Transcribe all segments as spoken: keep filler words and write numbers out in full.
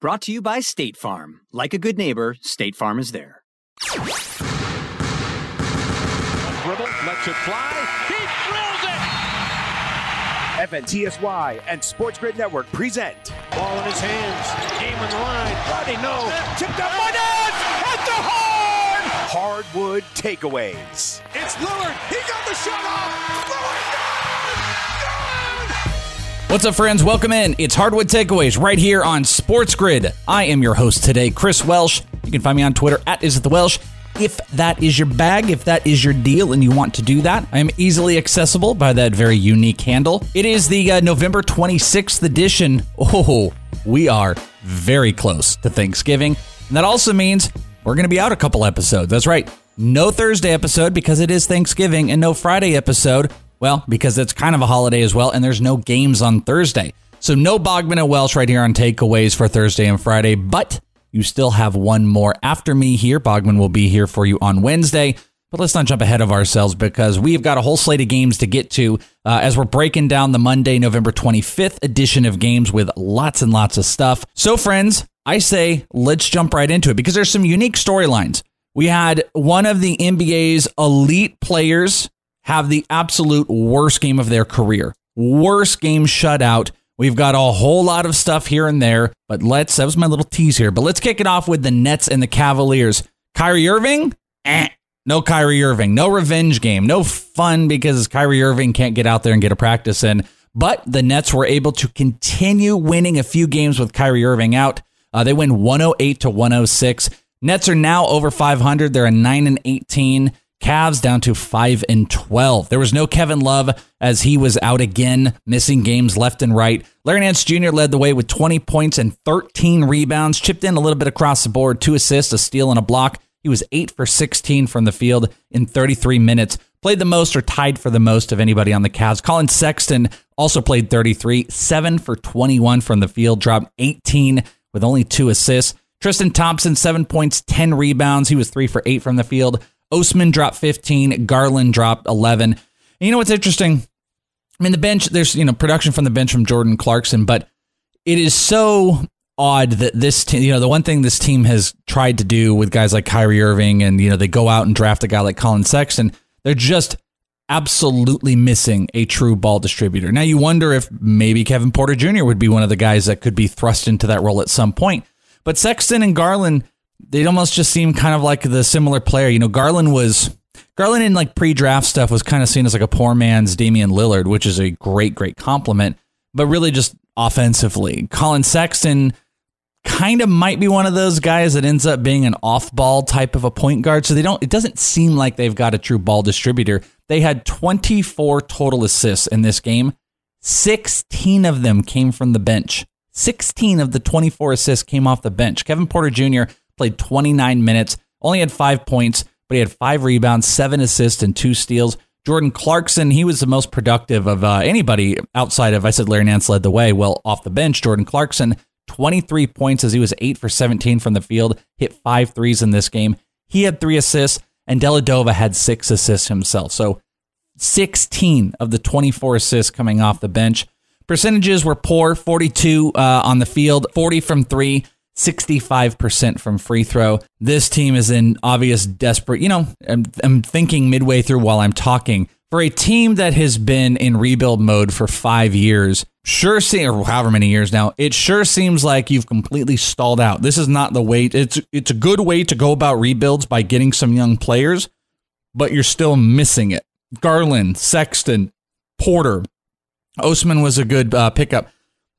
Brought to you by State Farm. Like a good neighbor, State Farm is there. Dribble, lets it fly. He drills it! F N T S Y and Sports Grid Network present. Ball in his hands. Game on the line. Rodney, no. Tipped up by Nance! At the horn! Hardwood Takeaways. It's Lillard. He got the shot off. Lillard, no! What's up, friends? Welcome in. It's Hardwood Takeaways right here on Sports Grid. I am your host today, Chris Welsh. You can find me on Twitter at IsItTheWelsh. If that is your bag, if that is your deal and you want to do that, I am easily accessible by that very unique handle. It is the uh, November twenty-sixth edition. Oh, we are very close to Thanksgiving. And that also means we're going to be out a couple episodes. That's right. No Thursday episode because it is Thanksgiving, and no Friday episode. Well, because it's kind of a holiday as well, and there's no games on Thursday. So no Bogman and Welsh right here on Takeaways for Thursday and Friday, but you still have one more after me here. Bogman will be here for you on Wednesday, but let's not jump ahead of ourselves because we've got a whole slate of games to get to uh, as we're breaking down the Monday, November twenty-fifth edition of games with lots and lots of stuff. So friends, I say let's jump right into it because there's some unique storylines. We had one of the N B A's elite players have the absolute worst game of their career. Worst game shutout. We've got a whole lot of stuff here and there, but let's, that was my little tease here, but let's kick it off with the Nets and the Cavaliers. Kyrie Irving? Eh, no Kyrie Irving. No revenge game. No fun because Kyrie Irving can't get out there and get a practice in. But the Nets were able to continue winning a few games with Kyrie Irving out. Uh, they win one oh eight to one oh six. Nets are now over five hundred. They're a nine and eighteen. Cavs down to five and twelve. There was no Kevin Love as he was out again, missing games left and right. Larry Nance Junior led the way with twenty points and thirteen rebounds, chipped in a little bit across the board, two assists, a steal, and a block. He was eight for sixteen from the field in thirty-three minutes. Played the most or tied for the most of anybody on the Cavs. Colin Sexton also played thirty-three, seven for twenty-one from the field, dropped eighteen with only two assists. Tristan Thompson, seven points, ten rebounds. He was three for eight from the field. Oseman dropped fifteen, Garland dropped eleven. And you know what's interesting? I mean, the bench, there's, you know, production from the bench from Jordan Clarkson, but it is so odd that this team, you know, the one thing this team has tried to do with guys like Kyrie Irving and, you know, they go out and draft a guy like Colin Sexton, they're just absolutely missing a true ball distributor. Now you wonder if maybe Kevin Porter Junior would be one of the guys that could be thrust into that role at some point. But Sexton and Garland, they almost just seem kind of like the similar player. You know, Garland was Garland in like pre-draft stuff was kind of seen as like a poor man's Damian Lillard, which is a great, great compliment, but really just offensively. Colin Sexton kind of might be one of those guys that ends up being an off-ball type of a point guard. So they don't, it doesn't seem like they've got a true ball distributor. They had twenty-four total assists in this game. sixteen of them came from the bench. sixteen of the twenty-four assists came off the bench. Kevin Porter Junior played twenty-nine minutes, only had five points, but he had five rebounds, seven assists, and two steals. Jordan Clarkson, he was the most productive of uh, anybody outside of, I said Larry Nance led the way. Well, off the bench, Jordan Clarkson, twenty-three points as he was eight for seventeen from the field, hit five threes in this game. He had three assists, and Deladova had six assists himself. So sixteen of the twenty-four assists coming off the bench. Percentages were poor, forty-two uh, on the field, forty from three, sixty-five percent from free throw. This team is in obvious desperate, you know, I'm, I'm thinking midway through while I'm talking. For a team that has been in rebuild mode for five years, sure, see, or however many years now, it sure seems like you've completely stalled out. This is not the way. It's it's a good way to go about rebuilds by getting some young players, but you're still missing it. Garland, Sexton, Porter, Oseman was a good uh, pickup.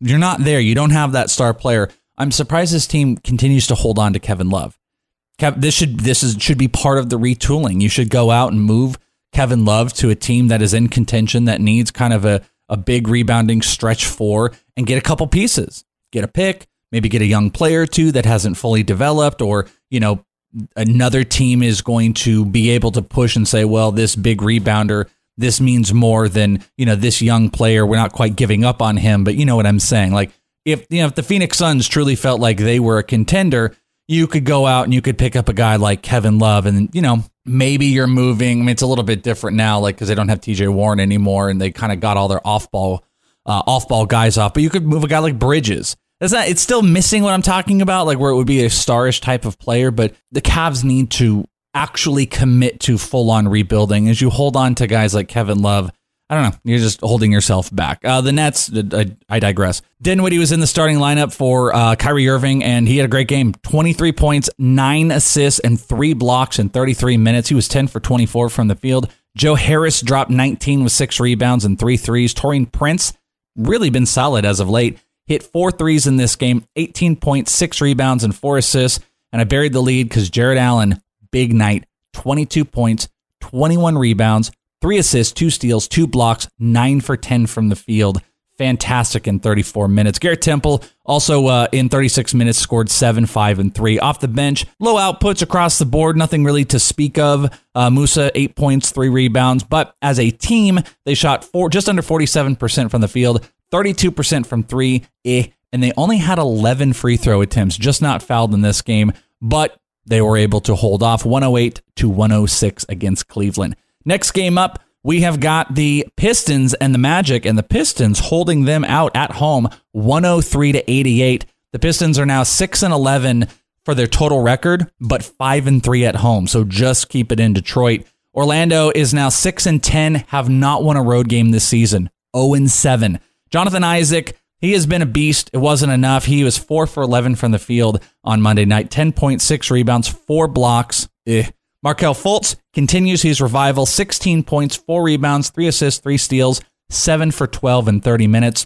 You're not there. You don't have that star player. I'm surprised this team continues to hold on to Kevin Love. Kev, this should this is should be part of the retooling. You should go out and move Kevin Love to a team that is in contention, that needs kind of a, a big rebounding stretch four, and get a couple pieces, get a pick, maybe get a young player or two that hasn't fully developed, or, you know, another team is going to be able to push and say, well, this big rebounder, this means more than, you know, this young player. We're not quite giving up on him, but you know what I'm saying? Like, if, you know, if the Phoenix Suns truly felt like they were a contender, you could go out and you could pick up a guy like Kevin Love, and, you know, maybe you're moving. I mean, it's a little bit different now, like, because they don't have T J Warren anymore, and they kind of got all their off ball, uh, off ball guys off. But you could move a guy like Bridges. That's not. It's still missing what I'm talking about, like where it would be a starish type of player. But the Cavs need to actually commit to full on rebuilding. As you hold on to guys like Kevin Love, I don't know. You're just holding yourself back. Uh, the Nets, I, I digress. Dinwiddie was in the starting lineup for uh, Kyrie Irving, and he had a great game. twenty-three points, nine assists, and three blocks in thirty-three minutes. He was ten for twenty-four from the field. Joe Harris dropped nineteen with six rebounds and three threes. Taurean Prince, really been solid as of late, hit four threes in this game, eighteen points, six rebounds, and four assists. And I buried the lead because Jared Allen, big night, twenty-two points, twenty-one rebounds, three assists, two steals, two blocks, nine for ten from the field. Fantastic in thirty-four minutes. Garrett Temple also uh, in thirty-six minutes scored seven, five, and three. Off the bench, low outputs across the board. Nothing really to speak of. Uh, Musa, eight points, three rebounds. But as a team, they shot four, just under forty-seven percent from the field, thirty-two percent from three, eh, and they only had eleven free throw attempts, just not fouled in this game. But they were able to hold off one oh eight to one oh six against Cleveland. Next game up, we have got the Pistons and the Magic, and the Pistons holding them out at home, one oh three to eighty-eight. The Pistons are now six and eleven for their total record, but five and three at home. So just keep it in Detroit. Orlando is now six and ten, have not won a road game this season, oh and seven. Jonathan Isaac, he has been a beast. It wasn't enough. He was four for eleven from the field on Monday night, ten point six rebounds, four blocks. Eh. Markelle Fultz continues his revival, sixteen points, four rebounds, three assists, three steals, seven for twelve in thirty minutes.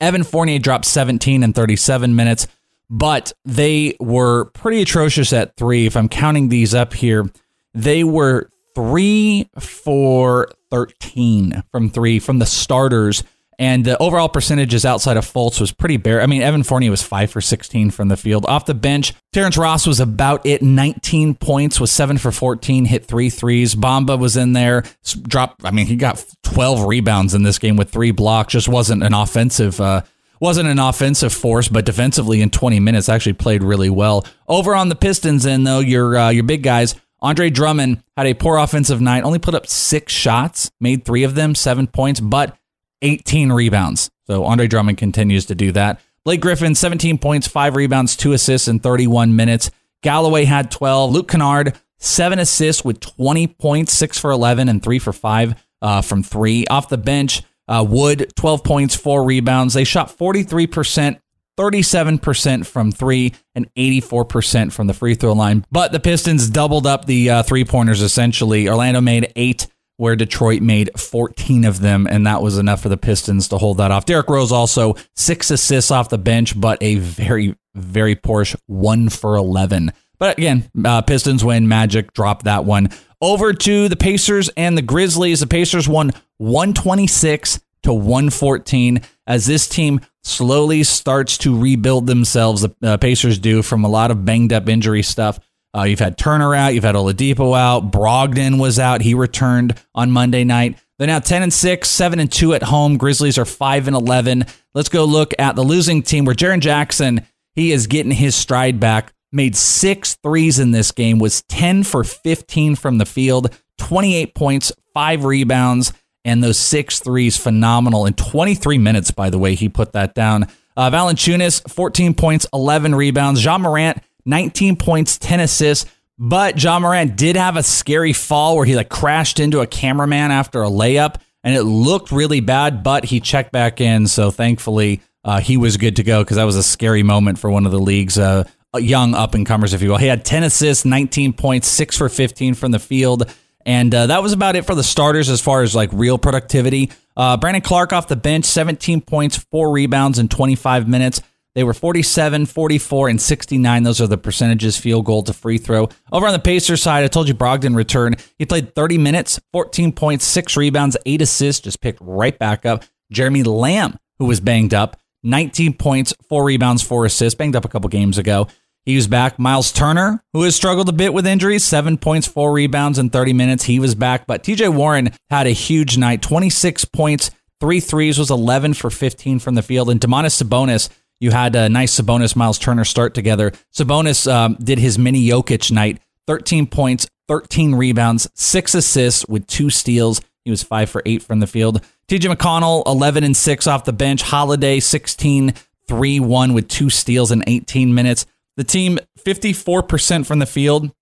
Evan Fournier dropped seventeen in thirty-seven minutes, but they were pretty atrocious at three. If I'm counting these up here, they were three for thirteen from three from the starters, and the overall percentages outside of Fultz was pretty bare. I mean, Evan Fournier was five for sixteen from the field. Off the bench, Terrence Ross was about it. nineteen points, was seven for fourteen, hit three threes. Bamba was in there, dropped, I mean, he got twelve rebounds in this game with three blocks. Just wasn't an offensive, uh, wasn't an offensive force, but defensively in twenty minutes actually played really well. Over on the Pistons end, though, your uh, your big guys, Andre Drummond had a poor offensive night, only put up six shots, made three of them, seven points, but eighteen rebounds. So Andre Drummond continues to do that. Blake Griffin, seventeen points, five rebounds, two assists in thirty-one minutes. Galloway had twelve. Luke Kennard, seven assists with twenty points, six for eleven and three for five uh, from three. Off the bench, uh, Wood, twelve points, four rebounds. They shot forty-three percent, thirty-seven percent from three, and eighty-four percent from the free throw line. But the Pistons doubled up the uh, three-pointers, essentially. Orlando made eight, where Detroit made fourteen of them, and that was enough for the Pistons to hold that off. Derrick Rose also six assists off the bench, but a very, very poorish one for eleven. But again, uh, Pistons win. Magic dropped that one. Over to the Pacers and the Grizzlies. The Pacers won one twenty-six to one fourteen as this team slowly starts to rebuild themselves. The uh, Pacers do from a lot of banged up injury stuff. Uh, you've had Turner out. You've had Oladipo out. Brogdon was out. He returned on Monday night. They're now ten and six, seven and two at home. Grizzlies are five and eleven. Let's go look at the losing team where Jaren Jackson, he is getting his stride back. Made six threes in this game, was ten for fifteen from the field, twenty-eight points, five rebounds, and those six threes phenomenal. In twenty-three minutes, by the way, he put that down. Uh, Valanciunas, fourteen points, eleven rebounds. Ja Morant, nineteen points, ten assists, but Ja Morant did have a scary fall where he like crashed into a cameraman after a layup, and it looked really bad, but he checked back in, so thankfully uh, he was good to go because that was a scary moment for one of the league's uh, young up-and-comers, if you will. He had ten assists, nineteen points, six for fifteen from the field, and uh, that was about it for the starters as far as like real productivity. Uh, Brandon Clark off the bench, seventeen points, four rebounds in twenty-five minutes. They were forty-seven, forty-four, and sixty-nine. Those are the percentages, field goal to free throw. Over on the Pacers side, I told you Brogdon returned. He played thirty minutes, fourteen points, six rebounds, eight assists, just picked right back up. Jeremy Lamb, who was banged up, nineteen points, four rebounds, four assists, banged up a couple games ago. He was back. Miles Turner, who has struggled a bit with injuries, seven points, four rebounds in thirty minutes. He was back, but T J Warren had a huge night, twenty-six points, three threes, was eleven for fifteen from the field, and Domantas Sabonis. You had a nice Sabonis, Miles Turner start together. Sabonis um, did his mini Jokic night, thirteen points, thirteen rebounds, six assists with two steals. He was five for eight from the field. T J McConnell, eleven and six off the bench. Holiday, sixteen, three one with two steals in eighteen minutes. The team, fifty-four percent from the field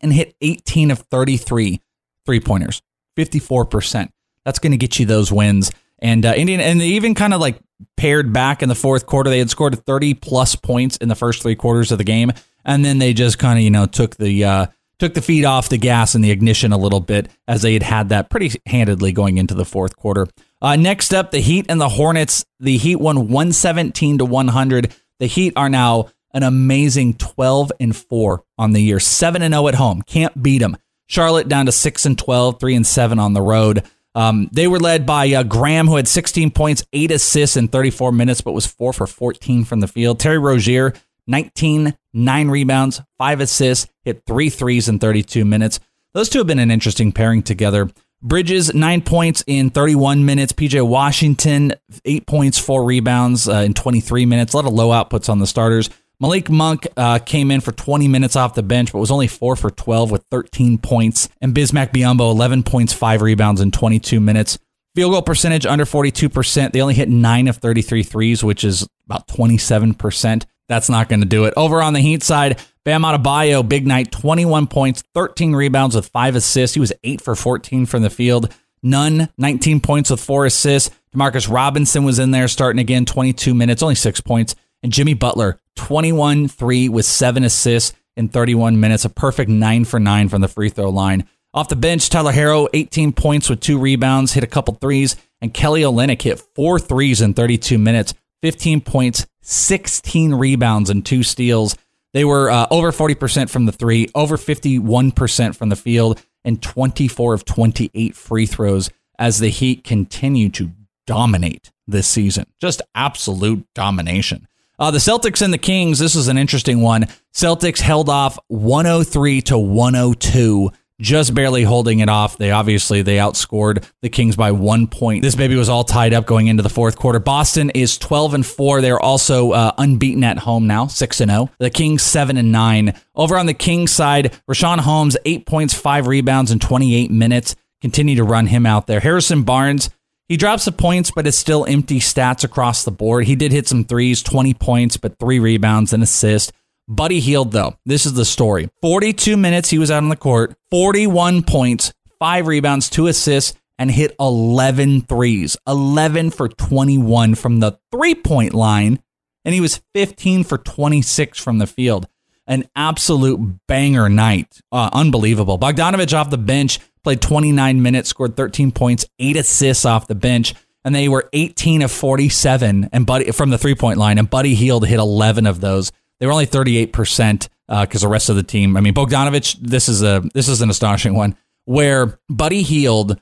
and hit eighteen of thirty-three three-pointers, fifty-four percent. That's going to get you those wins. And uh, Indian, and they even kind of like paired back in the fourth quarter. They had scored thirty plus points in the first three quarters of the game, and then they just kind of you know took the uh, took the feet off the gas and the ignition a little bit as they had had that pretty handedly going into the fourth quarter. Uh, next up, the Heat and the Hornets. The Heat won one seventeen to one hundred. The Heat are now an amazing twelve and four on the year, seven and zero at home. Can't beat them. Charlotte down to six and twelve, three and seven on the road. Um, they were led by uh, Graham, who had sixteen points, eight assists in thirty-four minutes, but was four for fourteen from the field. Terry Rozier, nineteen, nine rebounds, five assists, hit three threes in thirty-two minutes. Those two have been an interesting pairing together. Bridges, nine points in thirty-one minutes. P J Washington, eight points, four rebounds uh, in twenty-three minutes. A lot of low outputs on the starters. Malik Monk uh, came in for twenty minutes off the bench, but was only four for twelve with thirteen points. And Bismack Biyombo, eleven points, five rebounds in twenty-two minutes. Field goal percentage under forty-two percent. They only hit nine of thirty-three threes, which is about twenty-seven percent. That's not going to do it. Over on the Heat side, Bam Adebayo, big night, twenty-one points, thirteen rebounds with five assists. He was eight for fourteen from the field. Nunn, nineteen points with four assists. DeMarcus Robinson was in there starting again, twenty-two minutes, only six points. And Jimmy Butler, twenty-one three with seven assists in thirty-one minutes, a perfect nine for nine from the free throw line. Off the bench, Tyler Herro, eighteen points with two rebounds, hit a couple threes, and Kelly Olynyk hit four threes in thirty-two minutes, fifteen points, sixteen rebounds, and two steals. They were uh, over forty percent from the three, over fifty-one percent from the field, and twenty-four of twenty-eight free throws as the Heat continue to dominate this season. Just absolute domination. Uh, the Celtics and the Kings, this is an interesting one. Celtics held off one oh three to one oh two, just barely holding it off. They obviously, they outscored the Kings by one point. This baby was all tied up going into the fourth quarter. Boston is twelve and four. They're also uh, unbeaten at home now, six and oh. The Kings seven and nine. Over on the Kings side, Richaun Holmes, eight points, five rebounds in twenty-eight minutes. Continue to run him out there. Harrison Barnes, He drops the points, but it's still empty stats across the board. He did hit some threes, twenty points, but three rebounds and assist. Buddy Hield, though, this is the story. forty-two minutes he was out on the court, forty-one points, five rebounds, two assists, and hit eleven threes. eleven for twenty-one from the three-point line, and he was fifteen for twenty-six from the field. An absolute banger night. Uh, unbelievable. Bogdanović off the bench, played twenty-nine minutes, scored thirteen points, eight assists off the bench, and they were eighteen of forty-seven and Buddy from the three-point line, and Buddy Hield hit eleven of those. They were only thirty-eight percent because uh, the rest of the team. I mean, Bogdanović, this is a this is an astonishing one, where Buddy Hield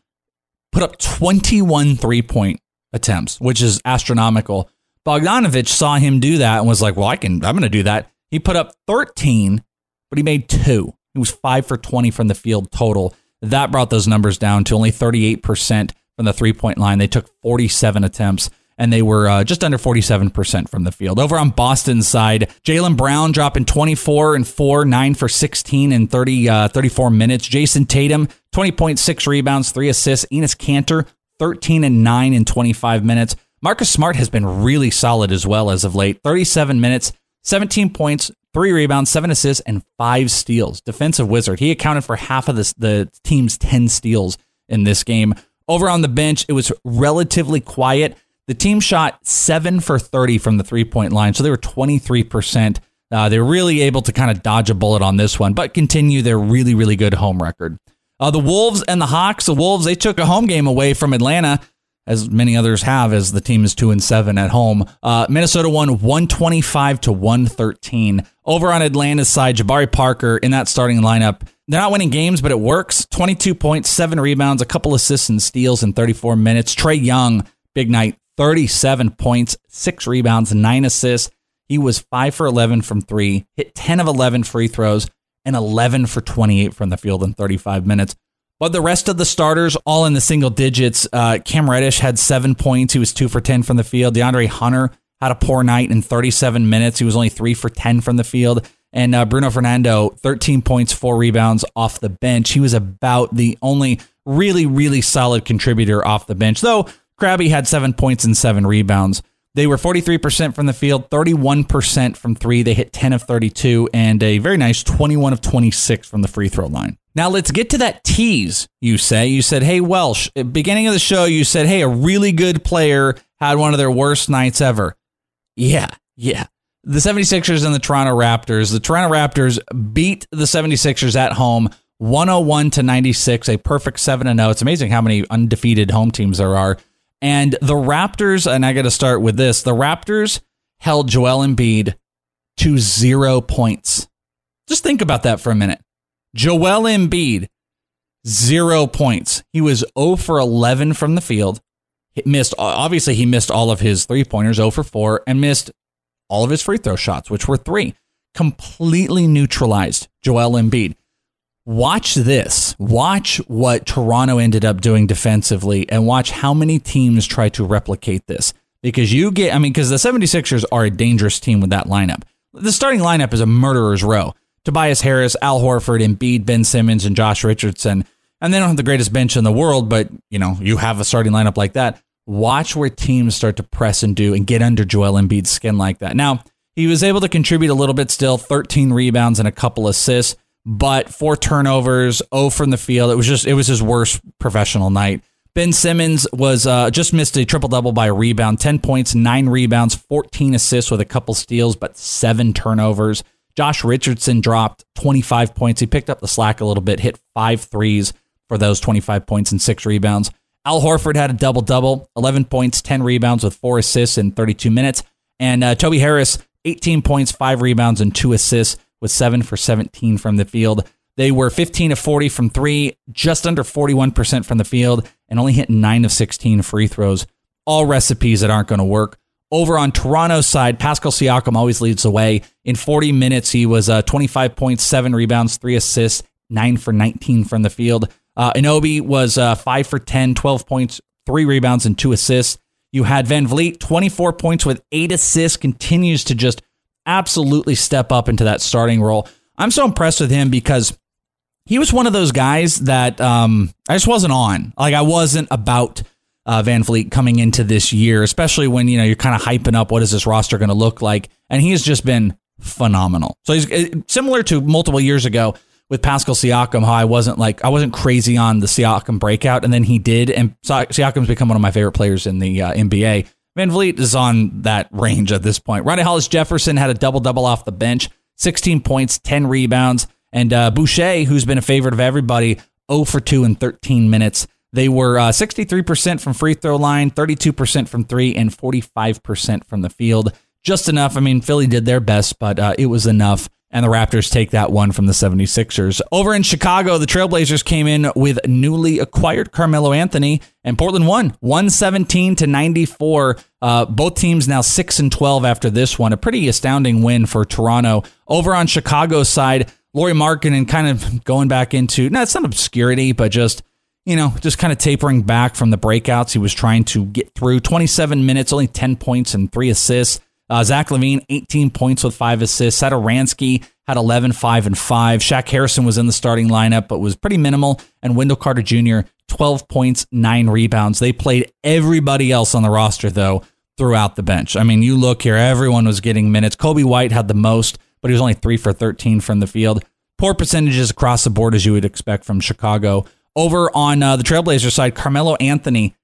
put up twenty-one three-point attempts, which is astronomical. Bogdanović saw him do that and was like, well, I can, I'm going to do that. He put up thirteen, but he made two. He was five for twenty from the field total. That brought those numbers down to only thirty-eight percent from the three-point line. They took forty-seven attempts, and they were uh, just under forty-seven percent from the field. Over on Boston's side, Jaylen Brown dropping twenty-four and four, nine for sixteen in thirty, uh, thirty-four minutes. Jason Tatum, twenty point six rebounds, three assists. Enes Kanter, thirteen and nine in twenty-five minutes. Marcus Smart has been really solid as well as of late. thirty-seven minutes, seventeen points, three rebounds, seven assists, and five steals. Defensive wizard. He accounted for half of this, the team's ten steals in this game. Over on the bench, it was relatively quiet. The team shot seven for thirty from the three-point line, so they were twenty-three percent. Uh, they were really able to kind of dodge a bullet on this one, but continue their really, really good home record. Uh, the Wolves and the Hawks, the Wolves, they took a home game away from Atlanta, as many others have, as the team is two and seven at home. Uh, Minnesota won one twenty-five to one thirteen. Over on Atlanta's side, Jabari Parker in that starting lineup. They're not winning games, but it works. twenty-two points, seven rebounds, a couple assists and steals in thirty-four minutes. Trae Young, big night. thirty-seven points, six rebounds, nine assists. He was five for eleven from three, hit ten of eleven free throws, and eleven for twenty-eight from the field in thirty-five minutes. But the rest of the starters, all in the single digits. Uh, Cam Reddish had seven points. He was two for ten from the field. DeAndre Hunter had a poor night in thirty-seven minutes. He was only three for ten from the field. And uh, Bruno Fernando, thirteen points, four rebounds off the bench. He was about the only really, really solid contributor off the bench, though. Crabby had seven points and seven rebounds. They were forty-three percent from the field, thirty-one percent from three. They hit ten of thirty-two and a very nice twenty-one of twenty-six from the free throw line. Now let's get to that tease, you say. You said, hey, Welsh, at the beginning of the show, you said, hey, a really good player had one of their worst nights ever. Yeah, yeah. The 76ers and the Toronto Raptors. The Toronto Raptors beat the 76ers at home one oh one to ninety-six, a perfect seven and oh. It's amazing how many undefeated home teams there are. And the Raptors, and I got to start with this, the Raptors held Joel Embiid to zero points. Just think about that for a minute. Joel Embiid, zero points. He was zero for eleven from the field. He missed, obviously, he missed all of his three-pointers, zero for four, and missed all of his free throw shots, which were three. Completely neutralized Joel Embiid. Watch this. Watch what Toronto ended up doing defensively and watch how many teams try to replicate this. Because you get, I mean, because the 76ers are a dangerous team with that lineup. The starting lineup is a murderer's row. Tobias Harris, Al Horford, Embiid, Ben Simmons, and Josh Richardson. And they don't have the greatest bench in the world, but, you know, you have a starting lineup like that. Watch where teams start to press and do and get under Joel Embiid's skin like that. Now, he was able to contribute a little bit still, thirteen rebounds and a couple assists. But four turnovers, zero from the field. It was just it was his worst professional night. Ben Simmons was uh, just missed a triple double by a rebound, ten points, nine rebounds, fourteen assists with a couple steals, but seven turnovers. Josh Richardson dropped twenty-five points. He picked up the slack a little bit, hit five threes for those twenty-five points and six rebounds. Al Horford had a double double, eleven points, ten rebounds with four assists in thirty-two minutes. And uh, Toby Harris, eighteen points, five rebounds and two assists. With seven for seventeen from the field. They were fifteen of forty from three, just under forty-one percent from the field, and only hit nine of sixteen free throws. All recipes that aren't going to work. Over on Toronto's side, Pascal Siakam always leads the way. In forty minutes, he was uh, twenty-five points, seven rebounds, three assists, nine for nineteen from the field. Uh, Anunoby was uh, five for ten, twelve points, three rebounds, and two assists. You had Van Vliet, twenty-four points with eight assists, continues to just absolutely step up into that starting role. I'm so impressed with him because he was one of those guys that um, I just wasn't on. Like I wasn't about uh, Van Vliet coming into this year, especially when, you know, you're kind of hyping up what is this roster going to look like. And he has just been phenomenal. So he's similar to multiple years ago with Pascal Siakam, how I wasn't like I wasn't crazy on the Siakam breakout. And then he did. And Siakam's become one of my favorite players in the uh, N B A. Van Vliet is on that range at this point. Ronnie Hollis-Jefferson had a double-double off the bench, sixteen points, ten rebounds. And uh, Boucher, who's been a favorite of everybody, zero for two in thirteen minutes. They were uh, sixty-three percent from free throw line, thirty-two percent from three, and forty-five percent from the field. Just enough. I mean, Philly did their best, but uh, it was enough. And the Raptors take that one from the 76ers. Over in Chicago, the Trailblazers came in with newly acquired Carmelo Anthony, and Portland won one seventeen to ninety-four. Uh, both teams now six and twelve after this one. A pretty astounding win for Toronto. Over on Chicago's side, Lauri Markkanen kind of going back into, no, it's not obscurity, but just, you know, just kind of tapering back from the breakouts he was trying to get through. twenty-seven minutes, only ten points and three assists. Uh, Zach LaVine, eighteen points with five assists. Satoransky had eleven, five, and five. Shaq Harrison was in the starting lineup, but was pretty minimal. And Wendell Carter Junior, twelve points, nine rebounds. They played everybody else on the roster, though, throughout the bench. I mean, you look here, everyone was getting minutes. Kobe White had the most, but he was only three for thirteen from the field. Poor percentages across the board, as you would expect from Chicago. Over on uh, the Trailblazer side, Carmelo Anthony,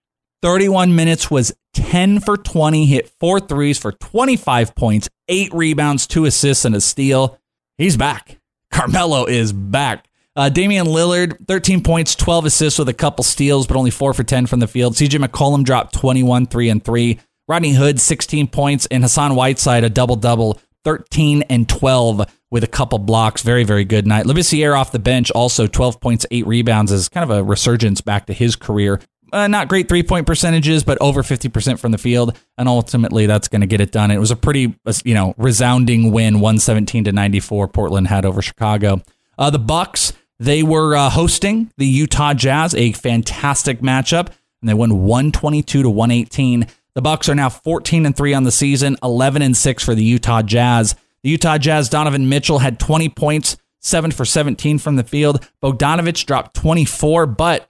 thirty-one minutes, was ten for twenty, hit four threes for twenty-five points, eight rebounds, two assists, and a steal. He's back. Carmelo is back. Uh, Damian Lillard, thirteen points, twelve assists with a couple steals, but only four for ten from the field. C J McCollum dropped twenty-one, three, and three. Rodney Hood, sixteen points, and Hassan Whiteside, a double-double, thirteen and twelve with a couple blocks. Very, very good night. Labissiere off the bench, also twelve points, eight rebounds, is kind of a resurgence back to his career. Uh, not great three-point percentages, but over fifty percent from the field. And ultimately, that's going to get it done. It was a pretty, you know, resounding win, one seventeen to ninety-four, Portland had over Chicago. Uh, the Bucks, they were uh, hosting the Utah Jazz, a fantastic matchup, and they won one twenty-two to one eighteen. The Bucks are now fourteen and three on the season, eleven and six for the Utah Jazz. The Utah Jazz, Donovan Mitchell had twenty points, seven for seventeen from the field. Bogdanovich dropped twenty-four, but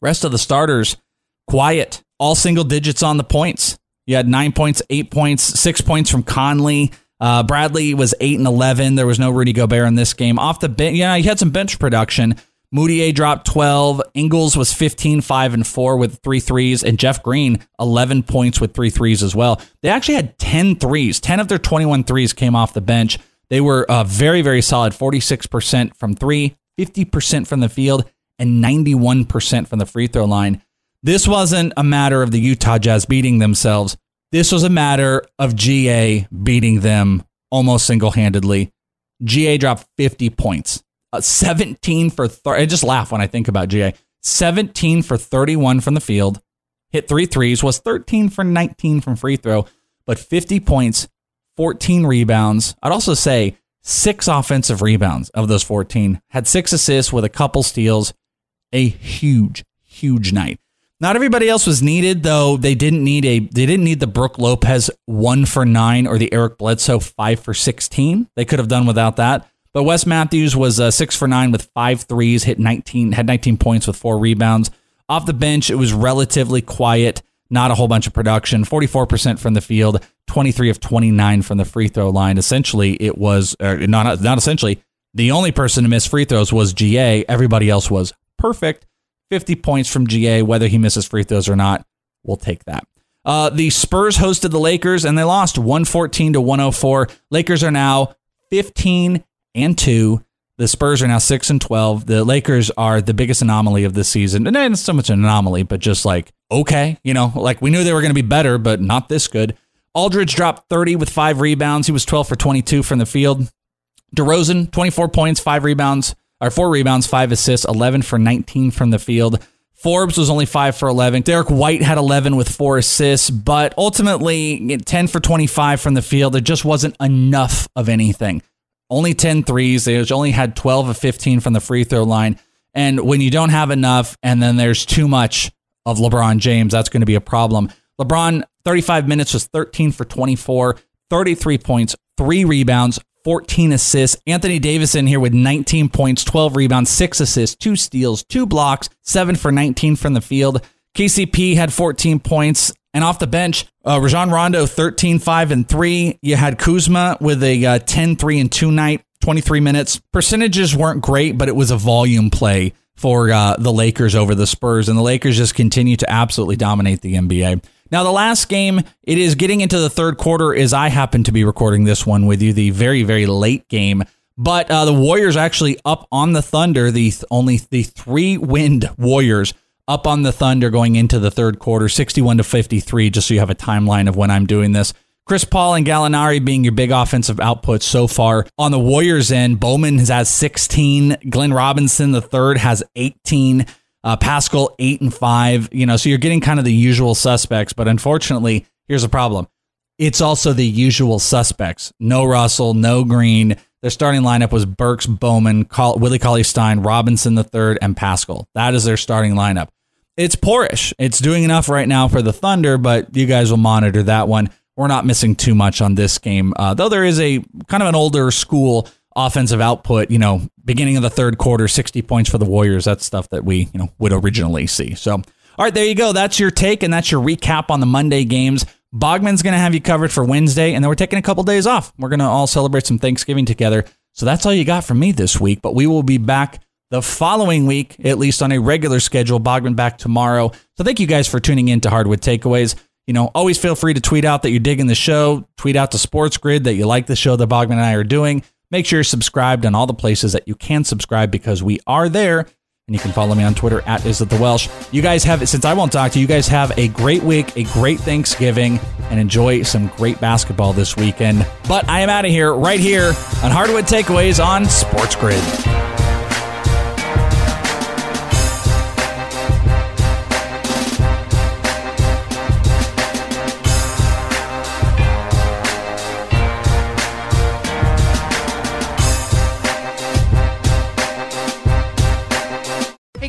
rest of the starters, quiet. All single digits on the points. You had nine points, eight points, six points from Conley. Uh, Bradley was eight and eleven. There was no Rudy Gobert in this game. Off the bench, yeah, he had some bench production. Moutier dropped twelve. Ingles was fifteen, five, and four with three threes. And Jeff Green, eleven points with three threes as well. They actually had ten threes. ten of their twenty-one threes came off the bench. They were uh, very, very solid. forty-six percent from three, fifty percent from the field, and ninety-one percent from the free throw line. This wasn't a matter of the Utah Jazz beating themselves. This was a matter of G A beating them almost single-handedly. G A dropped fifty points. Uh, seventeen for thirty. I just laugh when I think about G A. seventeen for thirty-one from the field. Hit three threes. Was thirteen for nineteen from free throw. But fifty points, fourteen rebounds. I'd also say six offensive rebounds of those fourteen. Had six assists with a couple steals. A huge, huge night. Not everybody else was needed, though. They didn't need a they didn't need the Brook Lopez one for nine or the Eric Bledsoe five for sixteen. They could have done without that. But Wes Matthews was uh, six for nine with five threes, hit nineteen, had nineteen points with four rebounds. Off the bench, it was relatively quiet. Not a whole bunch of production. forty-four percent from the field, twenty-three of twenty-nine from the free throw line. Essentially, it was not not essentially the only person to miss free throws was G A. Everybody else was perfect. fifty points from G A, whether he misses free throws or not, we'll take that. Uh, the Spurs hosted the Lakers, and they lost one fourteen to one oh four. Lakers are now fifteen and two. The Spurs are now six and twelve. The Lakers are the biggest anomaly of this season. And not so much an anomaly, but just like, okay, you know, like we knew they were going to be better, but not this good. Aldridge dropped thirty with five rebounds. He was twelve for twenty-two from the field. DeRozan, twenty-four points, five rebounds, or four rebounds, five assists, eleven for nineteen from the field. Forbes was only five for eleven. Derek White had eleven with four assists, but ultimately ten for twenty-five from the field. There just wasn't enough of anything. Only ten threes. They only had twelve of fifteen from the free throw line. And when you don't have enough and then there's too much of LeBron James, that's going to be a problem. LeBron, thirty-five minutes, was thirteen for twenty-four, thirty-three points, three rebounds, fourteen assists. Anthony Davis in here with nineteen points, twelve rebounds, six assists, two steals, two blocks, seven for nineteen from the field. K C P had fourteen points. And off the bench, uh, Rajon Rondo, thirteen, five, and three. You had Kuzma with a uh, ten, three, and two night, twenty-three minutes. Percentages weren't great, but it was a volume play for uh, the Lakers over the Spurs. And the Lakers just continue to absolutely dominate the N B A. Now, the last game, it is getting into the third quarter as I happen to be recording this one with you, the very, very late game. But uh, the Warriors actually up on the Thunder, the th- only the three-wind Warriors up on the Thunder going into the third quarter, sixty-one to fifty-three, just so you have a timeline of when I'm doing this. Chris Paul and Gallinari being your big offensive outputs so far. On the Warriors end, Bowman has sixteen. Glenn Robinson, the third, has eighteen. Uh, Pascal, eight and five. You know, so you're getting kind of the usual suspects. But unfortunately, here's the problem. It's also the usual suspects. No Russell, no Green. Their starting lineup was Burks, Bowman, Col- Willie Cauley-Stein, Robinson the third, and Pascal. That is their starting lineup. It's poorish. It's doing enough right now for the Thunder, but you guys will monitor that one. We're not missing too much on this game, uh, though there is a kind of an older school offensive output, you know, beginning of the third quarter, sixty points for the Warriors. That's stuff that we, you know, would originally see. So, all right, there you go. That's your take, and that's your recap on the Monday games. Bogman's going to have you covered for Wednesday, and then we're taking a couple days off. We're going to all celebrate some Thanksgiving together. So that's all you got from me this week, but we will be back the following week, at least on a regular schedule. Bogman back tomorrow. So thank you guys for tuning in to Hardwood Takeaways. You know, always feel free to tweet out that you're digging the show. Tweet out to Sports Grid that you like the show that Bogman and I are doing. Make sure you're subscribed on all the places that you can subscribe because we are there. And you can follow me on Twitter at IsItTheWelsh. You guys have, since I won't talk to you, you guys have a great week, a great Thanksgiving, and enjoy some great basketball this weekend. But I am out of here, right here on Hardwood Takeaways on Sports Grid.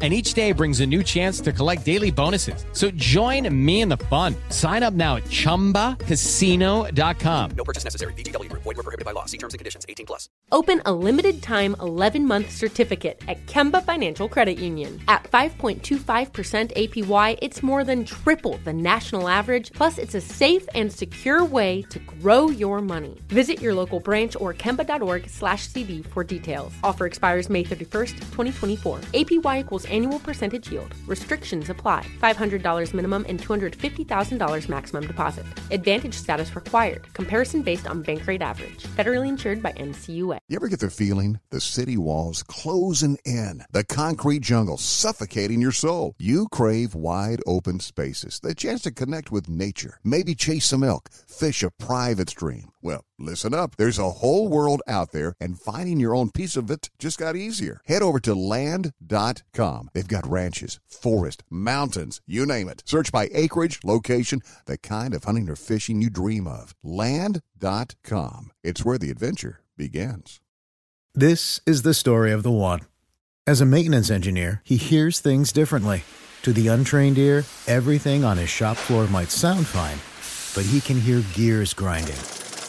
And each day brings a new chance to collect daily bonuses. So join me in the fun. Sign up now at chumba casino dot com. No purchase necessary. V G W. Void where prohibited by law. See terms and conditions. eighteen plus. Open a limited-time eleven-month certificate at Kemba Financial Credit Union. At five point two five percent A P Y, it's more than triple the national average, plus it's a safe and secure way to grow your money. Visit your local branch or kemba dot org slash c d for details. Offer expires May thirty-first, twenty twenty-four. A P Y equals annual percentage yield. Restrictions apply. five hundred dollars minimum and two hundred fifty thousand dollars maximum deposit. Advantage status required. Comparison based on bank rate average. Federally insured by N C U A. You ever get the feeling the city walls closing in, the concrete jungle suffocating your soul? You crave wide open spaces, the chance to connect with nature, maybe chase some elk, fish a private stream. Well, listen up. There's a whole world out there, and finding your own piece of it just got easier. Head over to land dot com. They've got ranches, forest, mountains, you name it. Search by acreage, location, the kind of hunting or fishing you dream of. land dot com. It's where the adventure begins. This is the story of the one. As a maintenance engineer, he hears things differently. To the untrained ear, everything on his shop floor might sound fine, but he can hear gears grinding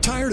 Tired